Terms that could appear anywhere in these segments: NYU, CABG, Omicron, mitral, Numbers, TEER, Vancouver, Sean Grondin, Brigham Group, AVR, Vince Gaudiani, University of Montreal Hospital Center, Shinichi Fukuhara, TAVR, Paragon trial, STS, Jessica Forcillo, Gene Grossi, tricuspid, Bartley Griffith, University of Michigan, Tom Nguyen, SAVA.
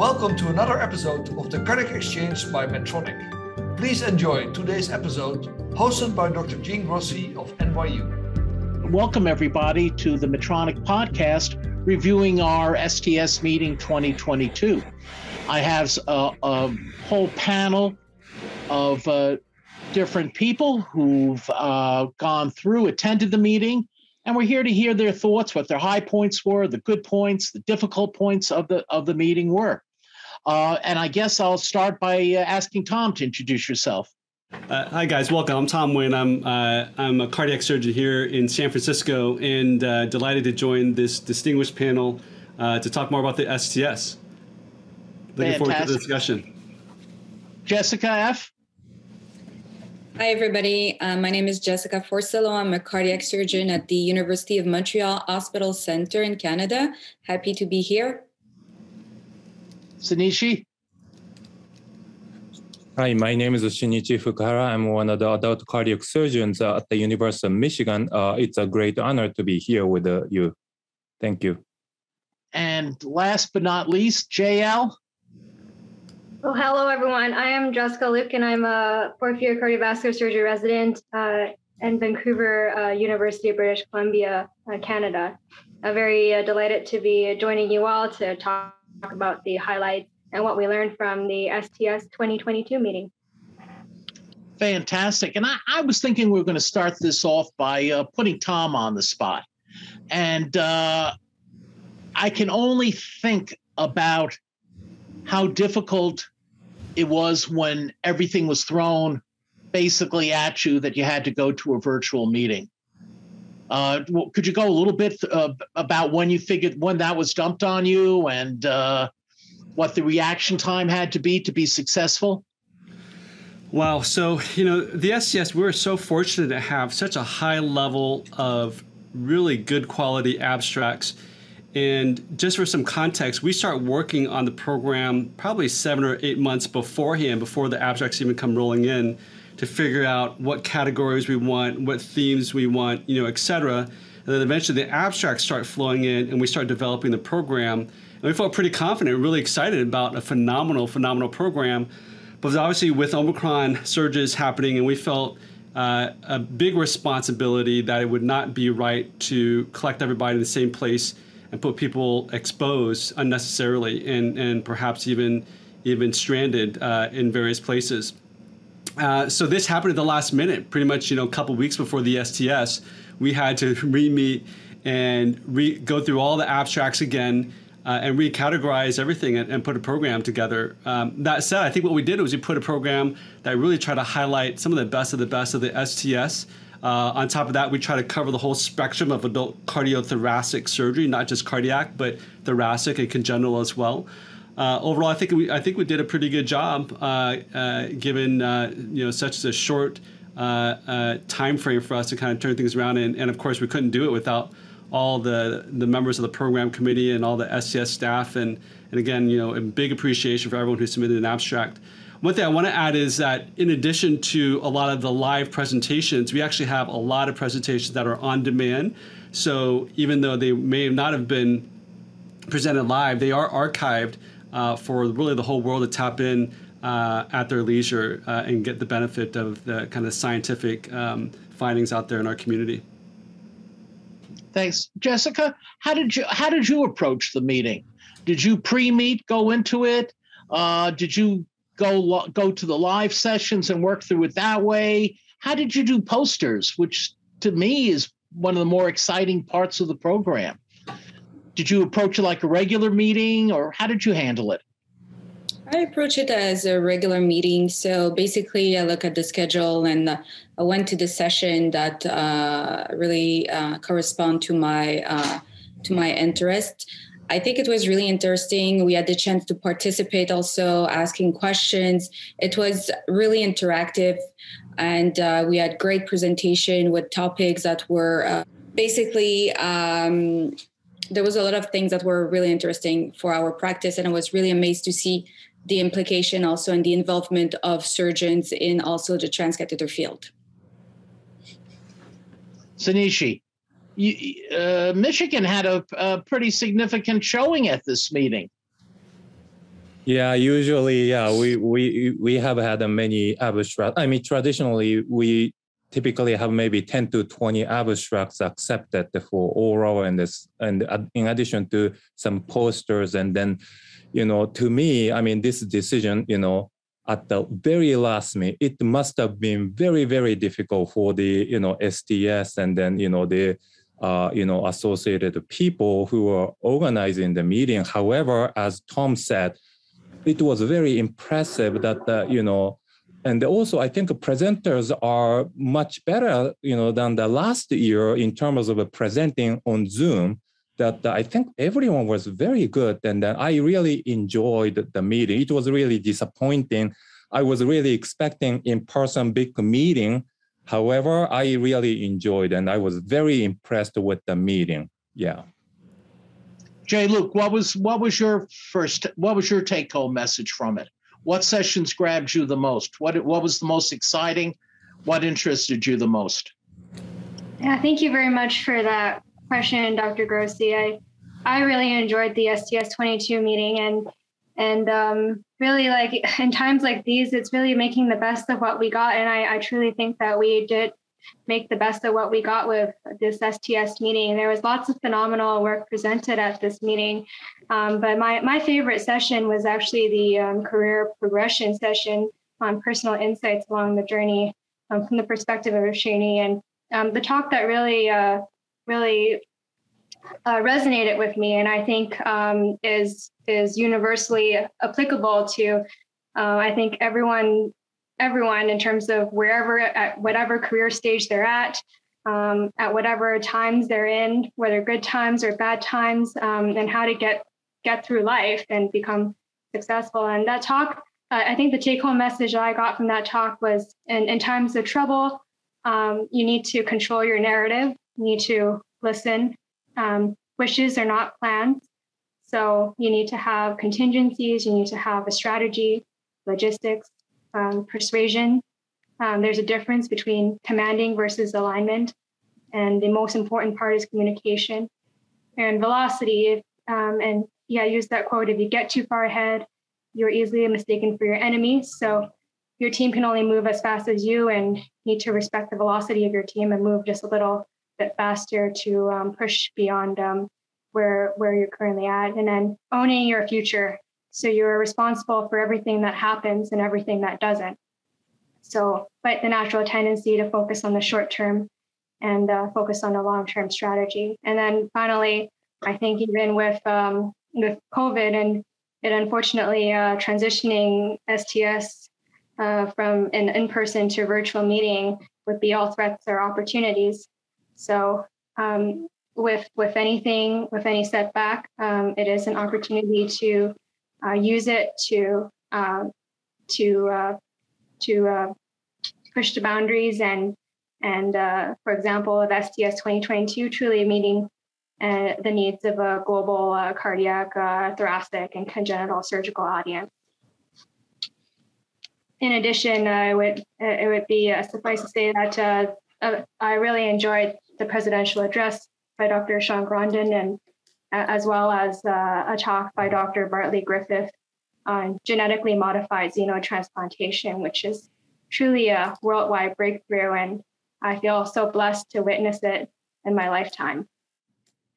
Welcome to another episode of the Cardiac Exchange by Medtronic. Please enjoy today's episode, hosted by Dr. Gene Grossi of NYU. Welcome everybody to the Medtronic podcast, reviewing our STS meeting 2022. I have a whole panel of different people who've attended the meeting, and we're here to hear their thoughts, what their high points were, the good points, the difficult points of the meeting were. And I guess I'll start by asking Tom to introduce yourself. Hi guys, welcome. I'm Tom Nguyen. I'm a cardiac surgeon here in San Francisco, and delighted to join this distinguished panel to talk more about the STS. Looking forward to the discussion. Jessica F. Hi, everybody. My name is Jessica Forcillo. I'm a cardiac surgeon at the University of Montreal Hospital Center in Canada. Happy to be here. Shinichi. Hi, my name is Shinichi Fukuhara. I'm one of the adult cardiac surgeons at the University of Michigan. It's a great honor to be here with you. Thank you. And last but not least, JL. Well, hello, everyone. I am Jessica Luc, and I'm a fourth-year cardiovascular surgery resident in Vancouver, University of British Columbia, Canada. I'm very delighted to be joining you all to talk about the highlights and what we learned from the STS 2022 meeting. Fantastic. And I was thinking we were going to start this off by putting Tom on the spot. And I can only think about how difficult it was when everything was thrown basically at you that you had to go to a virtual meeting. Could you go a little bit about when you figured when that was dumped on you and what the reaction time had to be successful? Wow. So, the STS, we were so fortunate to have such a high level of really good quality abstracts. And just for some context, we start working on the program probably 7 or 8 months beforehand, before the abstracts even come rolling in, to figure out what categories we want, what themes we want, et cetera. And then eventually the abstracts start flowing in and we start developing the program. And we felt pretty confident, really excited about a phenomenal program. But obviously with Omicron surges happening, and we felt a big responsibility that it would not be right to collect everybody in the same place and put people exposed unnecessarily and perhaps even stranded in various places. So this happened at the last minute, pretty much a couple weeks before the STS. We had to re-meet and go through all the abstracts again and recategorize everything and put a program together. That said, I think what we did was we put a program that really tried to highlight some of the best of the STS. On top of that, we try to cover the whole spectrum of adult cardiothoracic surgery, not just cardiac, but thoracic and congenital as well. Overall, I think we did a pretty good job, given such a short time frame for us to kind of turn things around. And of course, we couldn't do it without all the members of the program committee and all the STS staff. And again, a big appreciation for everyone who submitted an abstract. One thing I want to add is that in addition to a lot of the live presentations, we actually have a lot of presentations that are on demand. So even though they may not have been presented live, they are archived for really the whole world to tap in at their leisure and get the benefit of the kind of scientific findings out there in our community. Thanks. Jessica, how did you approach the meeting? Did you pre-meet, go into it? Did you go to the live sessions and work through it that way? How did you do posters, which to me is one of the more exciting parts of the program? Did you approach it like a regular meeting, or how did you handle it? I approach it as a regular meeting. So basically, I look at the schedule and I went to the session that really correspond to my interest. I think it was really interesting. We had the chance to participate also, asking questions. It was really interactive, and we had great presentation with topics that were basically, there was a lot of things that were really interesting for our practice, and I was really amazed to see the implication also and the involvement of surgeons in also the transcatheter field. Shinichi. Michigan had a pretty significant showing at this meeting. Yeah, usually, yeah, we have had many abstracts. I mean, traditionally, we typically have maybe 10 to 20 abstracts accepted for oral, and this, and in addition to some posters. And then, you know, to me, I mean, this decision, you know, at the very last minute, it must have been very, very difficult for the, you know, STS and then, you know, the, you know, associated people who were organizing the meeting. However, as Tom said, it was very impressive that, you know, and also I think presenters are much better, you know, than the last year in terms of presenting on Zoom, that I think everyone was very good. And I really enjoyed the meeting. It was really disappointing. I was really expecting in-person big meeting. However, I really enjoyed, and I was very impressed with the meeting. Yeah. Jay Luc, what was your take-home message from it? What sessions grabbed you the most? What was the most exciting? What interested you the most? Yeah, thank you very much for that question, Dr. Grossi. I really enjoyed the STS 22 meeting, and really, like, in times like these, it's really making the best of what we got, and I truly think that we did make the best of what we got with this STS meeting. There was lots of phenomenal work presented at this meeting, but my favorite session was actually the career progression session on personal insights along the journey from the perspective of Shani, and the talk that really resonated with me, and I think is universally applicable to I think everyone in terms of wherever, at whatever career stage they're at whatever times they're in, whether good times or bad times, and how to get through life and become successful. And that talk, I think the take-home message that I got from that talk was, in times of trouble, you need to control your narrative, you need to listen. Wishes are not plans. So you need to have contingencies, you need to have a strategy, logistics, persuasion. There's a difference between commanding versus alignment. And the most important part is communication and velocity. And yeah, I use that quote, if you get too far ahead, you're easily mistaken for your enemy. So your team can only move as fast as you, and you need to respect the velocity of your team and move just a little bit faster to push beyond where you're currently at. And then owning your future. So you're responsible for everything that happens and everything that doesn't. So, but the natural tendency to focus on the short term and focus on the long-term strategy. And then finally, I think even with COVID and it unfortunately transitioning STS from an in-person to virtual meeting would be all threats or opportunities. So with anything, with any setback, it is an opportunity to use it to push the boundaries and for example, of STS 2022 truly meeting the needs of a global cardiac, thoracic, and congenital surgical audience. In addition, it would be suffice to say that I really enjoyed the presidential address by Dr. Sean Grondin, and as well as a talk by Dr. Bartley Griffith on genetically modified xenotransplantation, which is truly a worldwide breakthrough. And I feel so blessed to witness it in my lifetime.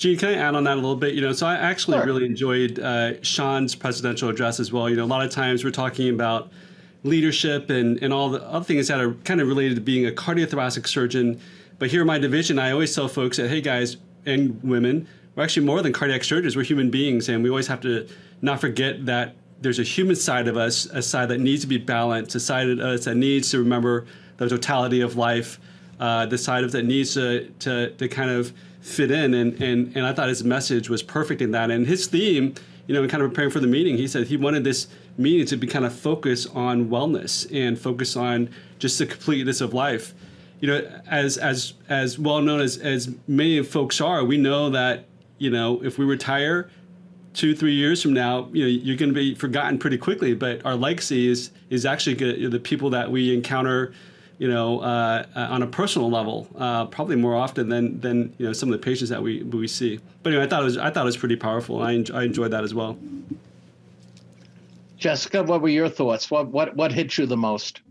Gene, can I add on that a little bit? You know, so I actually really enjoyed Sean's presidential address as well. You know, a lot of times we're talking about leadership and all the other things that are kind of related to being a cardiothoracic surgeon. But here in my division, I always tell folks that, hey, guys and women, we're actually more than cardiac surgeons. We're human beings, and we always have to not forget that there's a human side of us, a side that needs to be balanced, a side of us that needs to remember the totality of life, the side of us that needs to kind of fit in. And I thought his message was perfect in that. And his theme, you know, in kind of preparing for the meeting, he said he wanted this meeting to be kind of focused on wellness and focus on just the completeness of life. You know, as well known as many folks are, we know that, you know, if we retire 2-3 years from now, you know, you're going to be forgotten pretty quickly. But our legacy is actually good. You know, the people that we encounter, you know, on a personal level, probably more often than you know, some of the patients that we see. But anyway, I thought it was pretty powerful. I enjoyed that as well. Jessica, what were your thoughts? What hit you the most?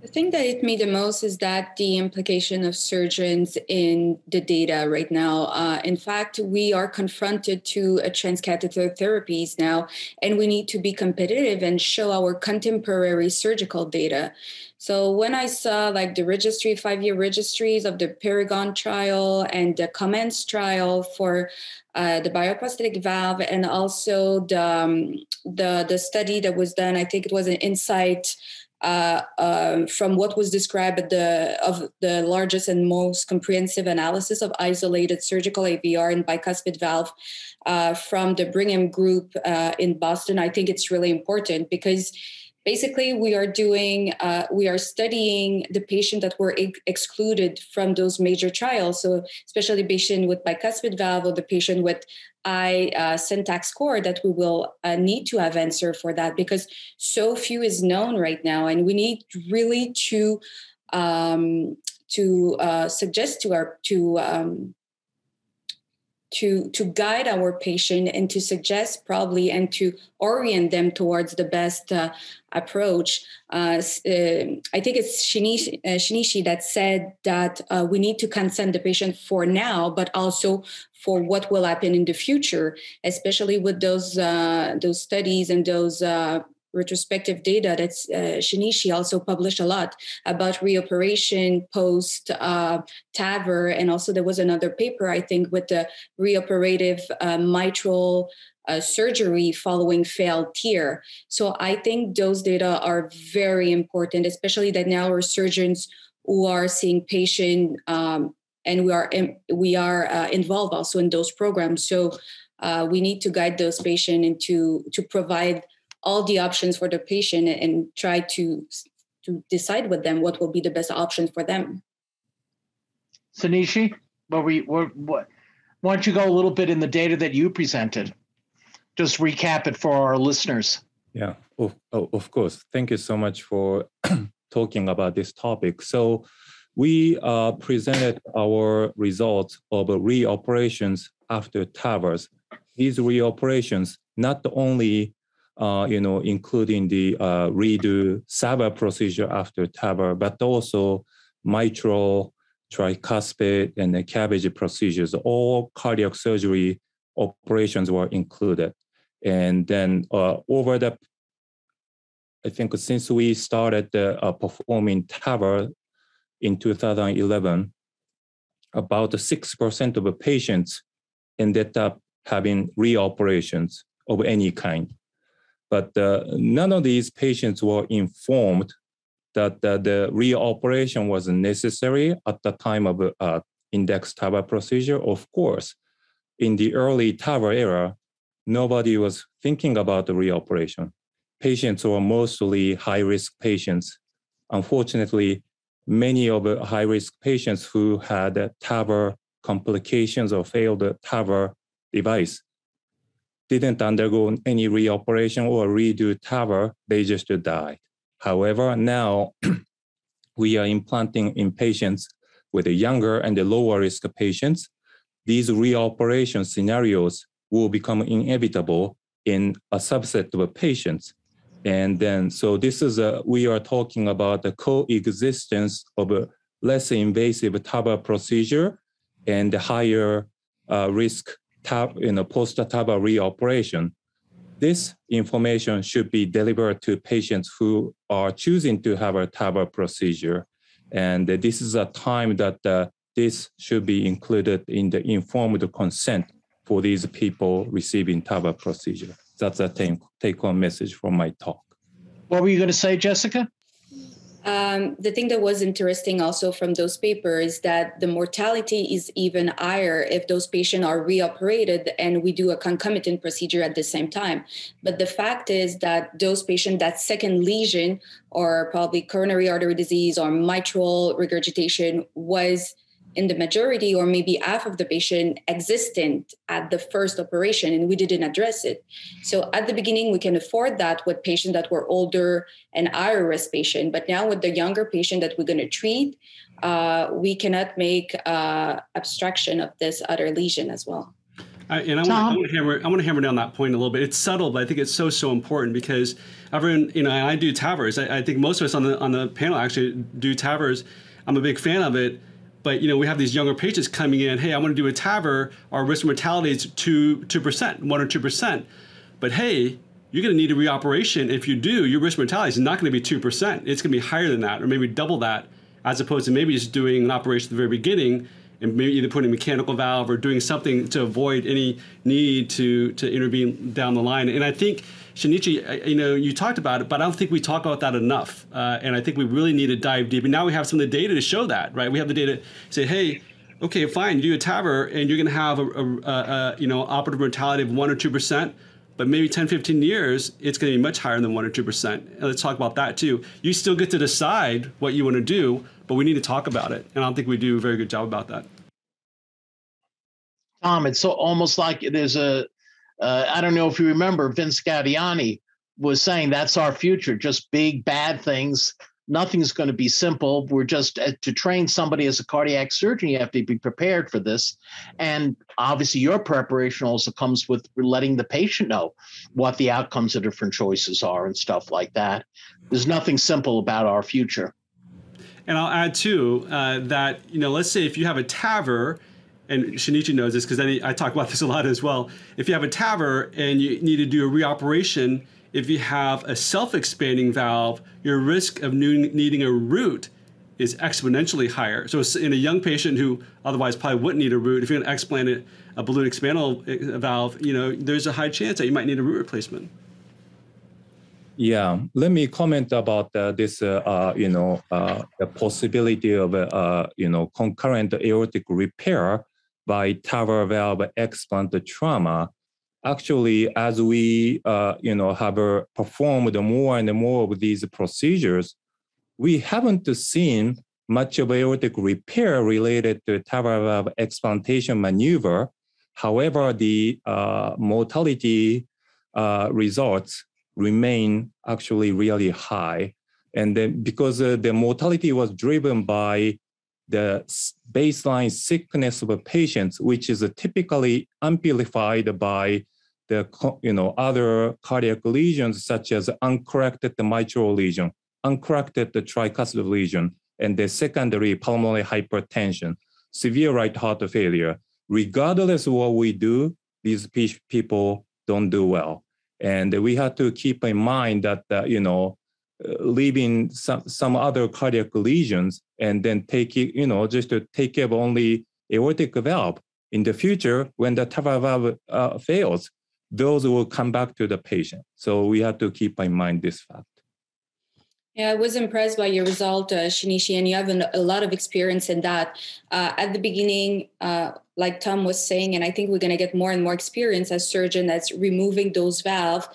The thing that hit me the most is that the implication of surgeons in the data right now. In fact, we are confronted to a transcatheter therapies now, and we need to be competitive and show our contemporary surgical data. So when I saw like the registry, 5-year registries of the Paragon trial and the COMMENCE trial for the bioprosthetic valve, and also the study that was done, I think it was an insight from what was described at the largest and most comprehensive analysis of isolated surgical AVR and bicuspid valve from the Brigham Group in Boston. I think it's really important because basically we are studying the patient that were excluded from those major trials. So especially patient with bicuspid valve or the patient with high syntax score that we will need to have answer for that, because so few is known right now. And we need really to suggest to our, to guide our patient and to suggest probably and to orient them towards the best approach. I think it's Shinichi that said that we need to consent the patient for now, but also for what will happen in the future, especially with those studies and those retrospective data that Shinichi also published a lot about reoperation post TAVR. And also there was another paper, I think, with the reoperative mitral surgery following failed TEER. So I think those data are very important, especially that now our surgeons who are seeing patient and we are involved also in those programs. So we need to guide those patients and to provide all the options for the patient and try to decide with them what will be the best option for them. Shinichi, why don't you go a little bit in the data that you presented? Just recap it for our listeners. Yeah, of course. Thank you so much for talking about this topic. So we presented our results of reoperations after TAVRs. These reoperations not only including the redo SAVA procedure after TAVR, but also mitral, tricuspid, and the CABG procedures. All cardiac surgery operations were included. And then I think since we started performing TAVR in 2011, about 6% of the patients ended up having reoperations of any kind. But none of these patients were informed that the reoperation was necessary at the time of index TAVR procedure. Of course, in the early TAVR era, nobody was thinking about the reoperation. Patients were mostly high-risk patients. Unfortunately, many of the high-risk patients who had TAVR complications or failed TAVR device didn't undergo any reoperation or redo TAVR, they just died. However, now we are implanting in patients with the younger and the lower risk patients. These reoperation scenarios will become inevitable in a subset of patients. And then, so this is we are talking about the coexistence of a less invasive TAVR procedure and the higher risk post-TAVR reoperation. This information should be delivered to patients who are choosing to have a TAVR procedure. And this is a time that this should be included in the informed consent for these people receiving TAVR procedure. That's a take-home message from my talk. What were you going to say, Jessica? The thing that was interesting also from those papers is that the mortality is even higher if those patients are reoperated and we do a concomitant procedure at the same time. But the fact is that those patients, that second lesion or probably coronary artery disease or mitral regurgitation was in the majority or maybe half of the patient existent at the first operation, and we didn't address it. So at the beginning, we can afford that with patients that were older and higher risk patient, but now with the younger patient that we're going to treat, we cannot make abstraction of this other lesion as well. I want to hammer down that point a little bit. It's subtle, but I think it's so important because everyone, I do TAVRs. I think most of us on the panel actually do TAVRs. I'm a big fan of it, but we have these younger patients coming in. Hey, I want to do a TAVR. Our risk of mortality is 1 or 2%. But hey, you're going to need a reoperation. If you do, your risk of mortality is not going to be 2%. It's going to be higher than that, or maybe double that, as opposed to maybe just doing an operation at the very beginning. And maybe either putting a mechanical valve or doing something to avoid any need to intervene down the line. And I think, Shinichi, you talked about it, but I don't think we talk about that enough. And I think we really need to dive deep. And now we have some of the data to show that, right? We have the data to say, hey, okay, fine, you do a TAVR, and you're going to have a operative mortality of 1 or 2%, but maybe 10, 15 years, it's going to be much higher than 1 or 2%. And let's talk about that, too. You still get to decide what you want to do, but we need to talk about it. And I don't think we do a very good job about that. Tom, it's almost like there's I don't know if you remember, Vince Gaudiani was saying that's our future, just big, bad things. Nothing's going to be simple. We're just to train somebody as a cardiac surgeon, you have to be prepared for this. And obviously your preparation also comes with letting the patient know what the outcomes of different choices are and stuff like that. There's nothing simple about our future. And I'll add, too, that, let's say if you have a TAVR, and Shinichi knows this because I talk about this a lot as well. If you have a TAVR and you need to do a reoperation, if you have a self-expanding valve, your risk of needing a root is exponentially higher. So in a young patient who otherwise probably wouldn't need a root, if you're going to explant a balloon expandable valve, there's a high chance that you might need a root replacement. Yeah, let me comment about this. The possibility of concurrent aortic repair by TAVR valve explant trauma. Actually, as we have performed more and more of these procedures, we haven't seen much of aortic repair related to TAVR valve explantation maneuver. However, the mortality results remain actually really high. And then because the mortality was driven by the baseline sickness of the patients, which is typically amplified by the other cardiac lesions, such as uncorrected mitral lesion, uncorrected tricuspid lesion, and the secondary pulmonary hypertension, severe right heart failure. Regardless of what we do, these people don't do well. And we have to keep in mind that, leaving some other cardiac lesions and then take care of only aortic valve. In the future, when the TAVR valve fails, those will come back to the patient. So we have to keep in mind this fact. Yeah, I was impressed by your result, Shinichi, and you have a lot of experience in that. At the beginning, like Tom was saying, and I think we're going to get more and more experience as surgeons that's removing those valves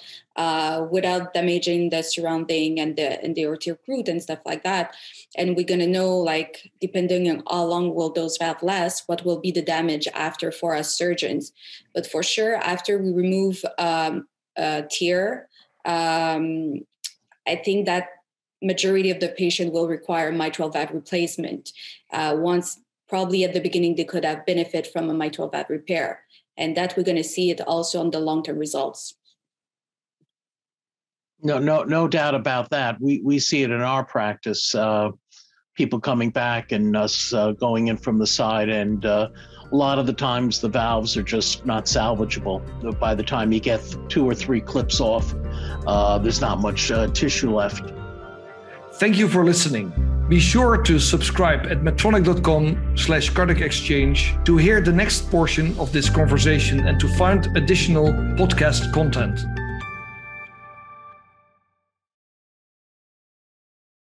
without damaging the surrounding and the aortic root and stuff like that. And we're going to know, like, depending on how long will those valves last, what will be the damage after for us surgeons. But for sure, after we remove TEER, I think that majority of the patient will require mitral valve replacement. Once, probably at the beginning, they could have benefit from a mitral valve repair. And that we're going to see it also on the long-term results. No doubt about that. We see it in our practice, people coming back and us going in from the side. And a lot of the times the valves are just not salvageable. By the time you get 2 or 3 clips off, there's not much tissue left. Thank you for listening. Be sure to subscribe at medtronic.com/cardiac exchange to hear the next portion of this conversation and to find additional podcast content.